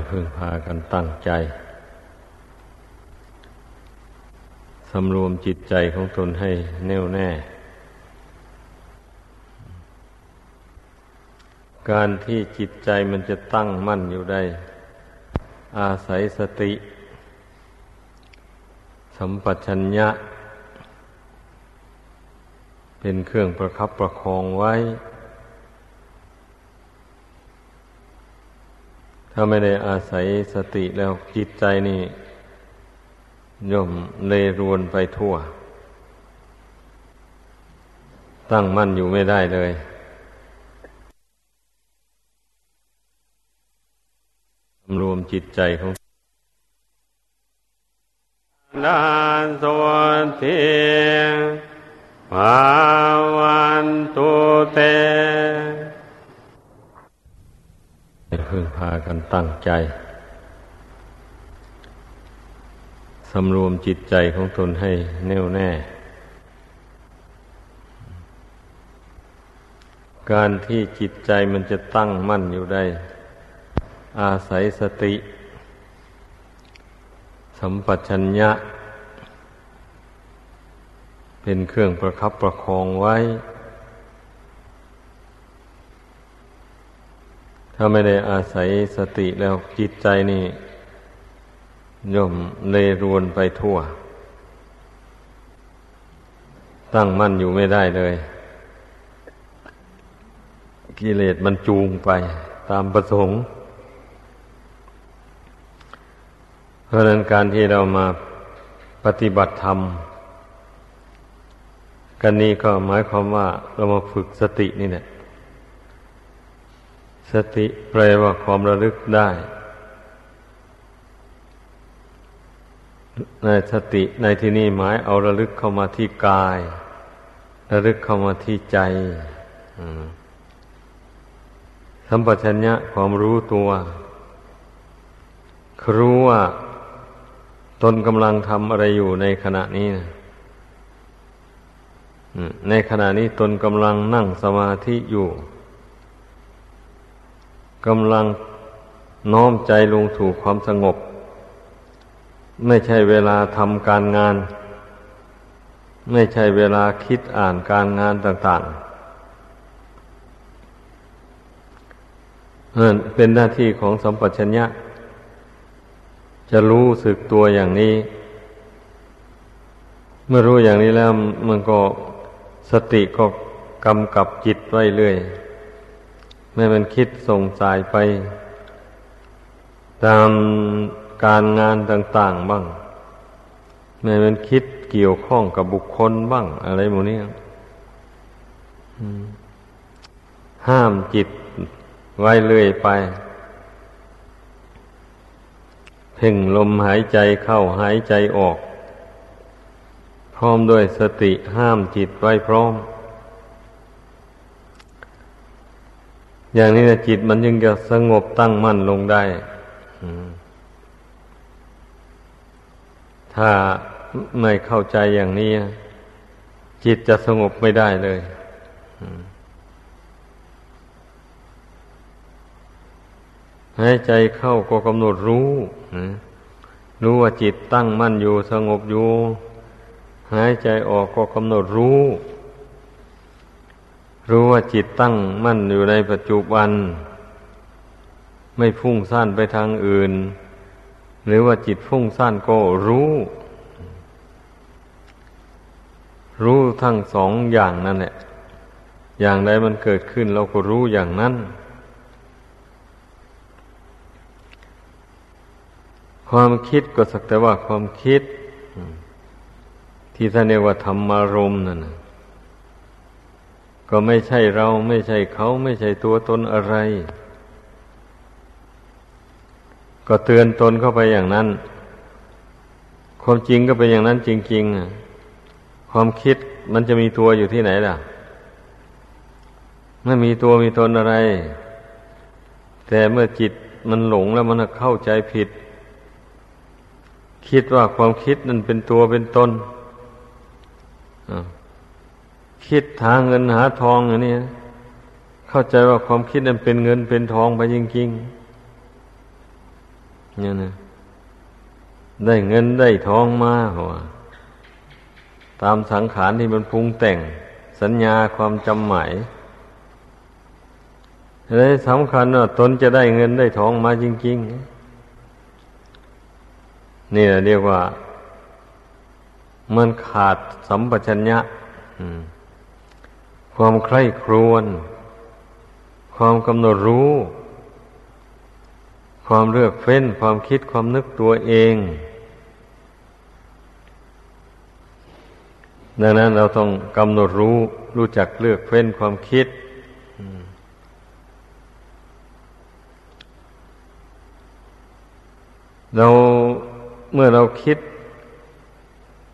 จะพึงพากันตั้งใจสำรวมจิตใจของตนให้แน่วแน่การที่จิตใจมันจะตั้งมั่นอยู่ได้อาศัยสติสัมปชัญญะเป็นเครื่องประคับประคองไว้ถ้าไม่ได้อาศัยสติแล้วจิตใจนี่ย่อมเร่รวนไปทั่วตั้งมั่นอยู่ไม่ได้เลยรวมจิตใจของลาสวนเทียงภาวันตุเตให้พึงพากันตั้งใจสำรวมจิตใจของตนให้แน่วแน่การที่จิตใจมันจะตั้งมั่นอยู่ได้อาศัยสติสัมปชัญญะเป็นเครื่องประคับประคองไว้ถ้าไม่ได้อาศัยสติแล้วจิตใจนี่ย่อมเร่รวนไปทั่วตั้งมั่นอยู่ไม่ได้เลยกิเลสมันจูงไปตามประสงค์เพราะนั้นการที่เรามาปฏิบัติธรรมกันนี้ก็หมายความว่าเรามาฝึกสตินี่แหละสติแปลว่าความระลึกได้ในสติในที่นี้หมายเอาระลึกเข้ามาที่กายระลึกเข้ามาที่ใจสัมปชัญญะความรู้ตัวรู้ว่าตนกำลังทำอะไรอยู่ในขณะนี้นะในขณะนี้ตนกำลังนั่งสมาธิอยู่กำลังน้อมใจลงสู่ความสงบไม่ใช่เวลาทำการงานไม่ใช่เวลาคิดอ่านการงานต่างๆนั่นเป็นหน้าที่ของสัมปชัญญะจะรู้สึกตัวอย่างนี้เมื่อรู้อย่างนี้แล้วมันก็สติก็กำกับจิตไว้เรื่อยไม่มันคิดส่งสายไปตามการงานต่างๆบ้างไม่มันคิดเกี่ยวข้องกับบุคคลบ้างอะไรหมดนี้ห้ามจิตไว้เรื่อยไปเพ่งลมหายใจเข้าหายใจออกพร้อมด้วยสติห้ามจิตไว้พร้อมอย่างนี้นะจิตมันจึงจะสงบตั้งมั่นลงได้ถ้าไม่เข้าใจอย่างนี้จิตจะสงบไม่ได้เลยหายใจเข้าก็กำหนดรู้ว่าจิตตั้งมั่นอยู่สงบอยู่หายใจออกก็กำหนดรู้ว่าจิตตั้งมั่นอยู่ในปัจจุบันไม่ฟุ้งซ่านไปทางอื่นหรือว่าจิตฟุ้งซ่านก็รู้ทั้งสองอย่างนั่นแหละอย่างใดมันเกิดขึ้นเราก็รู้อย่างนั้นความคิดก็สักแต่ว่าความคิดที่ท่านเรียกว่าธรรมารมณ์นั่นนะก็ไม่ใช่เราไม่ใช่เขาไม่ใช่ตัวตนอะไรก็เตือนตนเข้าไปอย่างนั้นความจริงก็เป็นอย่างนั้นจริงๆนะความคิดมันจะมีตัวอยู่ที่ไหนล่ะไม่มีตัวมีตนอะไรแต่เมื่อจิตมันหลงแล้วมันเข้าใจผิดคิดว่าความคิดนั้นเป็นตัวเป็นตนคิดหาเงินหาทองอย่างนี้เข้าใจว่าความคิดนั้นเป็นเงินเป็นทองไปจริง เนี่ยนะได้เงินได้ทองมาหัวตามสังขารที่มันปรุงแต่งสัญญาความจำหมายและสำคัญว่าตนจะได้เงินได้ทองมาจริงๆนี่แหละเรียกว่ามันขาดสัมปชัญญะความใคร่ครวญความกำหนดรู้ความเลือกเฟ้นความคิดความนึกตัวเองดังนั้นเราต้องกำหนดรู้จักเลือกเฟ้นความคิดเราเมื่อเราคิด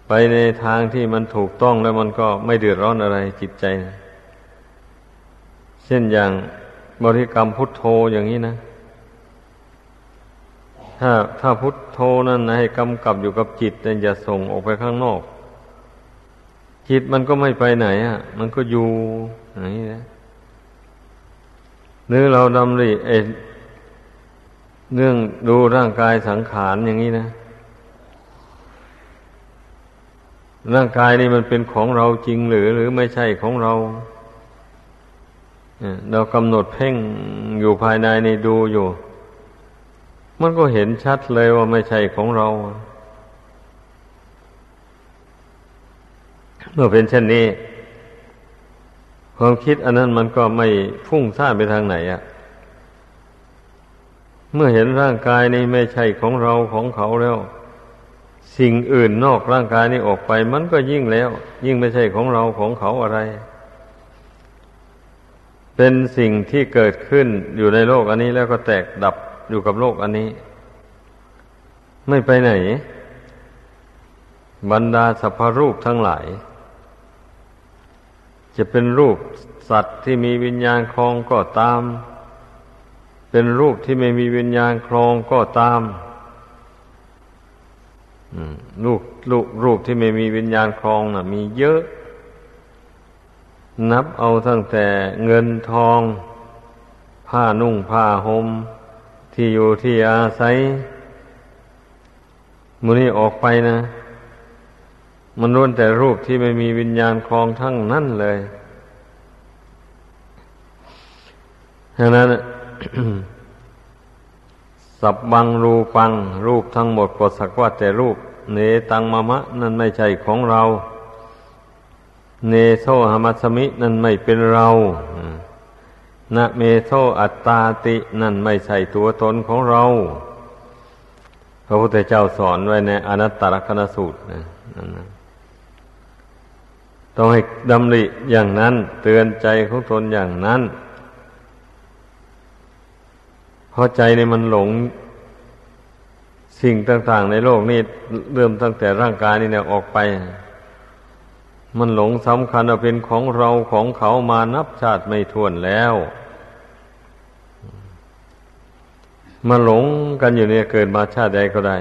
ไปในทางที่มันถูกต้องแล้วมันก็ไม่เดือดร้อนอะไรจิตใจนะเช่นอย่างบริกรรมพุทโธอย่างนี้นะถ้าพุทโธนั่นนะให้กำกับอยู่กับจิตแต่อย่าส่งออกไปข้างนอกจิตมันก็ไม่ไปไหนอ่ะมันก็อยู่อย่างนี้นะหรือเราดำริเรื่องดูร่างกายสังขารอย่างนี้นะร่างกายนี่มันเป็นของเราจริงหรือไม่ใช่ของเราเรากำหนดเพ่งอยู่ภายในนี่ดูอยู่มันก็เห็นชัดเลยว่าไม่ใช่ของเราเมื่อเป็นเช่นนี้ความคิดอันนั้นมันก็ไม่ฟุ้งซ่านไปทางไหนอ่ะเมื่อเห็นร่างกายนี่ไม่ใช่ของเราของเขาแล้วสิ่งอื่นนอกร่างกายนี้ออกไปมันก็ยิ่งแล้วยิ่งไม่ใช่ของเราของเขาอะไรเป็นสิ่งที่เกิดขึ้นอยู่ในโลกอันนี้แล้วก็แตกดับอยู่กับโลกอันนี้ไม่ไปไหนบรรดาสรรพรูปทั้งหลายจะเป็นรูปสัตว์ที่มีวิญญาณครองก็ตามเป็นรูปที่ไม่มีวิญญาณครองก็ตามรูปที่ไม่มีวิญญาณครองน่ะมีเยอะนับเอาตั้งแต่เงินทองผ้านุ่งผ้าห่มที่อยู่ที่อาศัยมื้อนี้ออกไปนะมันล้วนแต่รูปที่ไม่มีวิญญาณครองทั้งนั้นเลยฉะนั้น สัพพังรูปังรูปทั้งหมดก็สักว่าแต่รูปเนตังมะมะนั่นไม่ใช่ของเราเนโซหมัสสมินั่นไม่เป็นเรานะเมโซอัตตาตินั่นไม่ใช่ตัวตนของเราพระพุทธเจ้าสอนไว้ในอนัตตลักขณสูตรนะต้องให้ดำริอย่างนั้นเตือนใจของตนอย่างนั้นเพราะใจในมันหลงสิ่งต่างๆในโลกนี้เริ่มตั้งแต่ร่างกายนี่เนี่ยออกไปมันหลงสำคัญว่าเป็นของเราของเขามานับชาติไม่ถ้วนแล้วมันหลงกันอยู่เนี่ยเกิดมาชาติใดก็ได้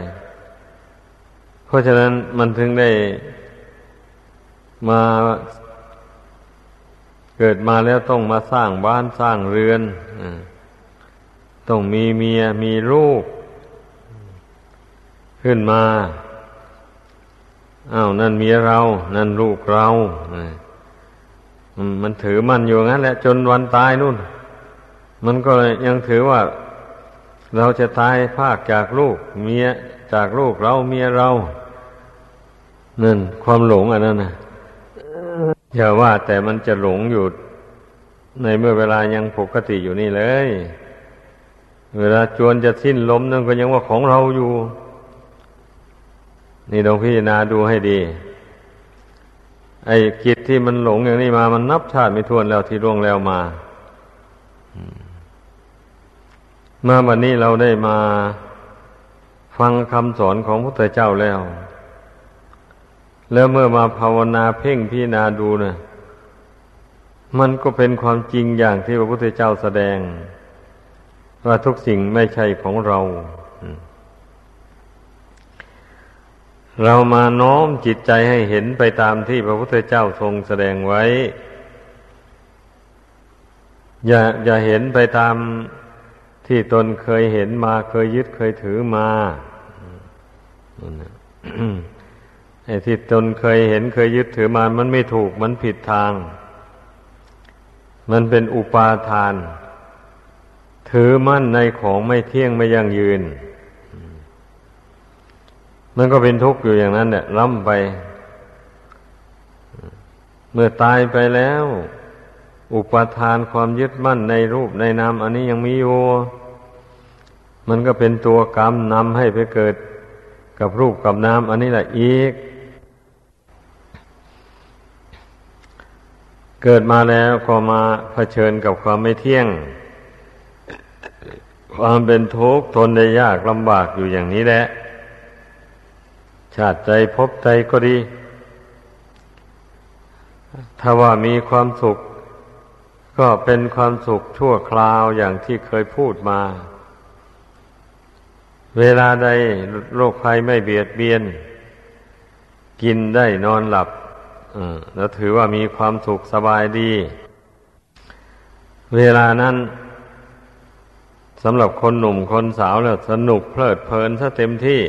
เพราะฉะนั้นมันถึงได้มาเกิดมาแล้วต้องมาสร้างบ้านสร้างเรือนต้องมีเมียมีลูกขึ้นมาอ้าวนั่นเมียเรานั่นลูกเรามันถือมันอยู่งั้นแหละจนวันตายนู่นมันก็ยังถือว่าเราจะตายพรากจากลูกเมียจากลูกเราเมียเรานั่นความหลงอันนั้นนะอย่าว่าแต่มันจะหลงอยู่ในเมื่อเวลายังปกติอยู่นี่เลยเวลาจวนจะสิ้นลมนั่นก็ยังว่าของเราอยู่นี่ลองพิจารณาดูให้ดีไอ้กิจที่มันหลงอย่างนี้มามันนับชาติไม่ถ้วนแล้วที่ล่วงแล้วมาบัดนี้เราได้มาฟังคำสอนของพระพุทธเจ้าแล้วเมื่อมาภาวนาเพ่งพิจารณาดูนะมันก็เป็นความจริงอย่างที่พระพุทธเจ้าแสดงว่าทุกสิ่งไม่ใช่ของเราเรามาน้อมจิตใจให้เห็นไปตามที่พระพุทธเจ้าทรงแสดงไว้อย่าเห็นไปตาม ที่ตนเคยเห็นมาเคยยึดเคยถือมาไอ้ที่ตนเคยเห็นเคยยึดถือมามันไม่ถูกมันผิดทางมันเป็นอุปาทานถือมั่นในของไม่เที่ยงไม่ยั่งยืนมันก็เป็นทุกข์อยู่อย่างนั้นแหละล้ำไปเมื่อตายไปแล้วอุปาทานความยึดมั่นในรูปในนามอันนี้ยังมีอยู่มันก็เป็นตัวกรรมนำให้ไปเกิดกับรูปกับนามอันนี้แหละอีกเกิดมาแล้วก็มาเผชิญกับความไม่เที่ยงความเป็นทุกข์ทนได้ยากลำบากอยู่อย่างนี้แหละชาติใจพบใจก็ดีถ้าว่ามีความสุขก็เป็นความสุขชั่วคราวอย่างที่เคยพูดมาเวลาใดโรคภัยไม่เบียดเบียนกินได้นอนหลับแล้วถือว่ามีความสุขสบายดีเวลานั้นสำหรับคนหนุ่มคนสาวแล้วสนุกเพลิดเพลินซะเต็มที่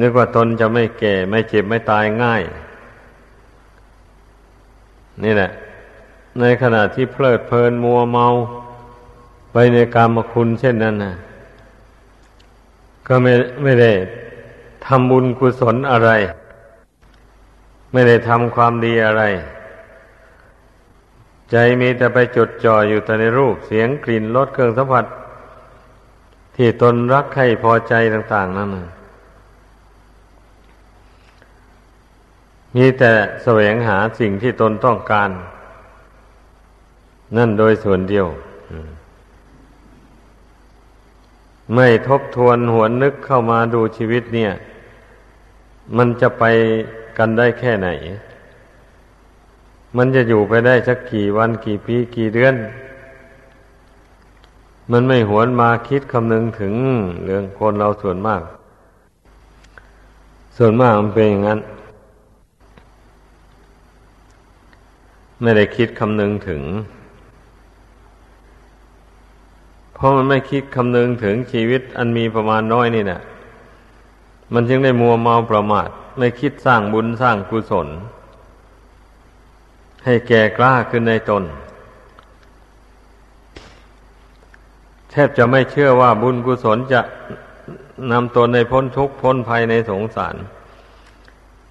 นึกว่าตนจะไม่แก่ไม่เจ็บไม่ตายง่ายนี่แหละในขณะที่เพลิดเพลินมัวเมาไปในกามคุณเช่นนั้นนะก็ไม่ได้ทำบุญกุศลอะไรไม่ได้ทำความดีอะไรใจมีแต่ไปจดจ่ออยู่แต่ในรูปเสียงกลิ่นรสเครื่องสัมผัสที่ตนรักใคร่พอใจต่างๆนั่นนะมีแต่แสวงหาสิ่งที่ตนต้องการนั่นโดยส่วนเดียวไม่ทบทวนหวนนึกเข้ามาดูชีวิตเนี่ยมันจะไปกันได้แค่ไหนมันจะอยู่ไปได้สักกี่วันกี่ปีกี่เดือนมันไม่หวนมาคิดคำนึงถึงเรื่องคนเราส่วนมากมันเป็นอย่างนั้นไม่ได้คิดคำนึงถึงเพราะมันไม่คิดคำนึงถึงชีวิตอันมีประมาณน้อยนี่น่ะมันจึงได้มัวเมาประมาทไม่คิดสร้างบุญสร้างกุศลให้แก่กล้าขึ้นในตนแทบจะไม่เชื่อว่าบุญกุศลจะนำตนในพ้นทุกข์พ้นภัยในสงสาร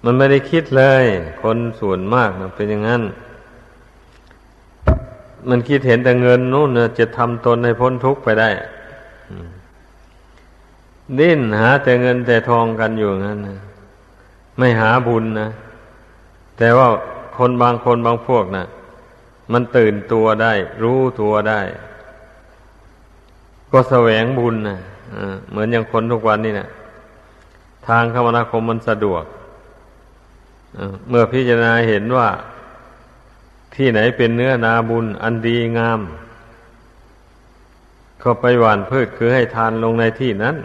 มันไม่ได้คิดเลยคนส่วนมากนะเป็นอย่างนั้นมันคิดเห็นแต่เงินนู่นจะทำตนให้พ้นทุกข์ไปได้ดิ้นหาแต่เงินแต่ทองกันอยู่งั้นนะไม่หาบุญนะแต่ว่าคนบางพวกนะมันตื่นตัวได้รู้ตัวได้ก็แสวงบุญนะเหมือนอย่างคนทุกวันนี้นะทางคมนาคมมันสะดวกเมื่อพิจารณาเห็นว่าที่ไหนเป็นเนื้อนาบุญอันดีงามก็ไปหว่านพืชคือให้ทานลงในที่นั้น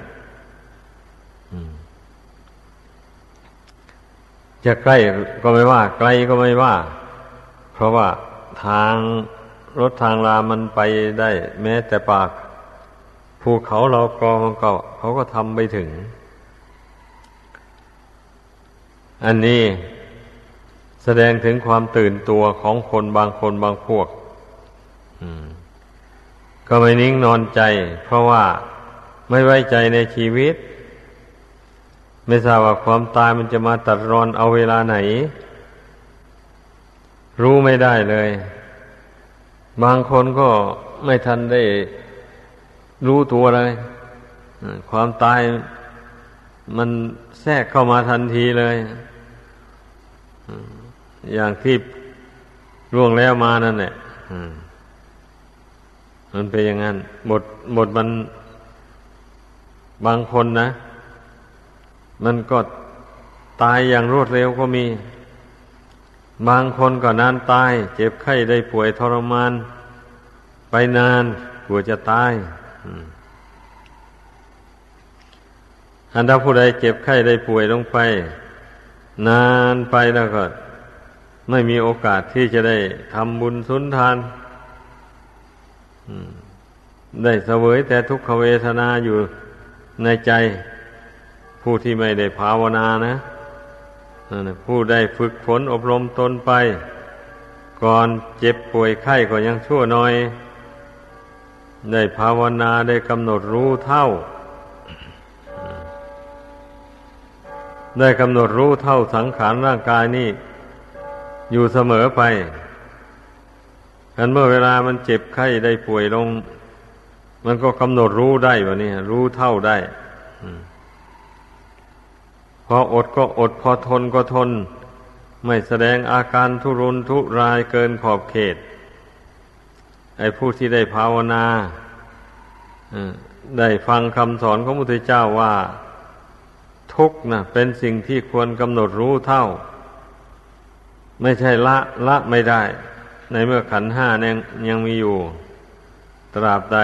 จะใกล้ก็ไม่ว่าไกลก็ไม่ว่าเพราะว่าทางรถทางรามันไปได้แม้แต่ปากภูเขาเราก็เขาก็ทำไปถึงอันนี้แสดงถึงความตื่นตัวของคนบางพวกก็ไม่นิ่งนอนใจเพราะว่าไม่ไว้ใจในชีวิตไม่ทราบว่าความตายมันจะมาตัดรอนเอาเวลาไหนรู้ไม่ได้เลยบางคนก็ไม่ทันได้รู้ตัวเลยความตายมันแทรกเข้ามาทันทีเลยอย่างที่ล่วงแล้วมานั่นแหละมันเป็นอย่างนั้นบทมันบางคนนะมันก็ตายอย่างรวดเร็วก็มีบางคนก็นานตายเจ็บไข้ได้ป่วยทรมานไปนานกว่าจะตายอันถ้าผู้ใดเจ็บไข้ได้ป่วยลงไปนานไปแล้วก็ไม่มีโอกาสที่จะได้ทำบุญสุนทาน ได้เสวยแต่ทุกขเวทนาอยู่ในใจผู้ที่ไม่ได้ภาวนานะผู้ได้ฝึกฝนอบรมตนไปก่อนเจ็บป่วยไข้ก็ยังชั่วน้อยได้ภาวนาได้กำหนดรู้เท่าได้กำหนดรู้เท่าสังขารร่างกายนี่อยู่เสมอไปเมื่อเวลามันเจ็บไข้ได้ป่วยลงมันก็กำหนดรู้ได้วะนี่รู้เท่าได้พออดก็อดพอทนก็ทนไม่แสดงอาการทุรนทุรายเกินขอบเขตไอ้ผู้ที่ได้ภาวนาได้ฟังคำสอนของพระพุทธเจ้าว่าทุกข์นะเป็นสิ่งที่ควรกำหนดรู้เท่าไม่ใช่ละไม่ได้ในเมื่อขันธ์ห้ายังมีอยู่ตราบใด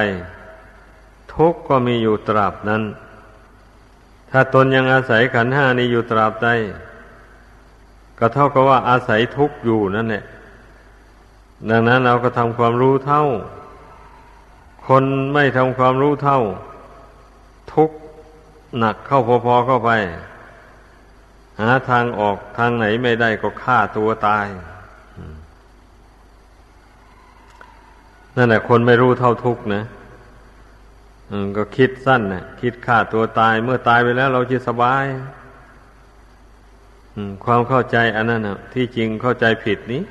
ทุกข์ก็มีอยู่ตราบนั้นถ้าตนยังอาศัยขันธ์ห้านี้อยู่ตราบใดก็เท่ากับว่าอาศัยทุกข์อยู่นั่นแหละดังนั้นเราก็ทำความรู้เท่าคนไม่ทำความรู้เท่าทุกข์หนักเข้าพอๆเข้าไปหาทางออกทางไหนไม่ได้ก็ฆ่าตัวตายนั่นแหละคนไม่รู้เท่าทุกข์นะก็คิดสั้นนะคิดฆ่าตัวตายเมื่อตายไปแล้วเราจะสบายความเข้าใจอันนั้นนะที่จริงเข้าใจผิดนี้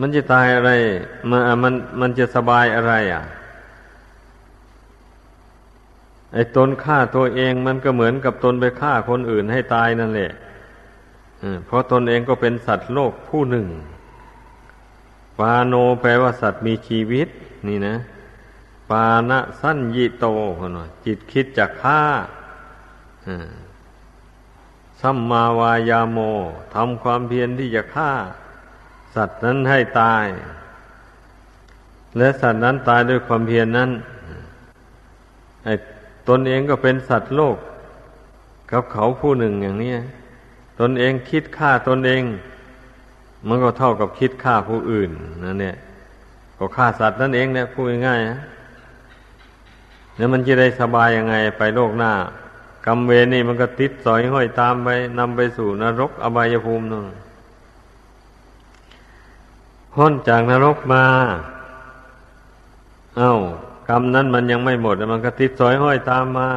มันจะตายอะไรมันจะสบายอะไรอ่ะไอ้ตนฆ่าตัวเองมันก็เหมือนกับตนไปฆ่าคนอื่นให้ตายนั่นแหละเพราะตนเองก็เป็นสัตว์โลกผู้หนึ่งปาโนแปลว่าสัตว์มีชีวิตนี่นะปานะสั้นยิโตคนว่าจิตคิดจะฆ่าสัมมาวายาโมทำความเพียรที่จะฆ่าสัตว์นั้นให้ตายและสัตว์นั้นตายด้วยความเพียรนั้นไอ้ตนเองก็เป็นสัตว์โลกกับเขาผู้หนึ่งอย่างนี้ตนเองคิดฆ่าตนเองมันก็เท่ากับคิดฆ่าผู้อื่นนั่นเนี่ยก็ฆ่าสัตว์นั่นเองเนี่ยพูดง่ายๆนะแล้วมันจะได้สบายยังไงไปโลกหน้ากรรมเวรนี่มันก็ติดสอยห้อยตามไปนำไปสู่นรกอบายภูมินู่นพ้นจากนรกมาเอ้ากรรมนั้นมันยังไม่หมดมันก็ติดสอยห้อยตามมา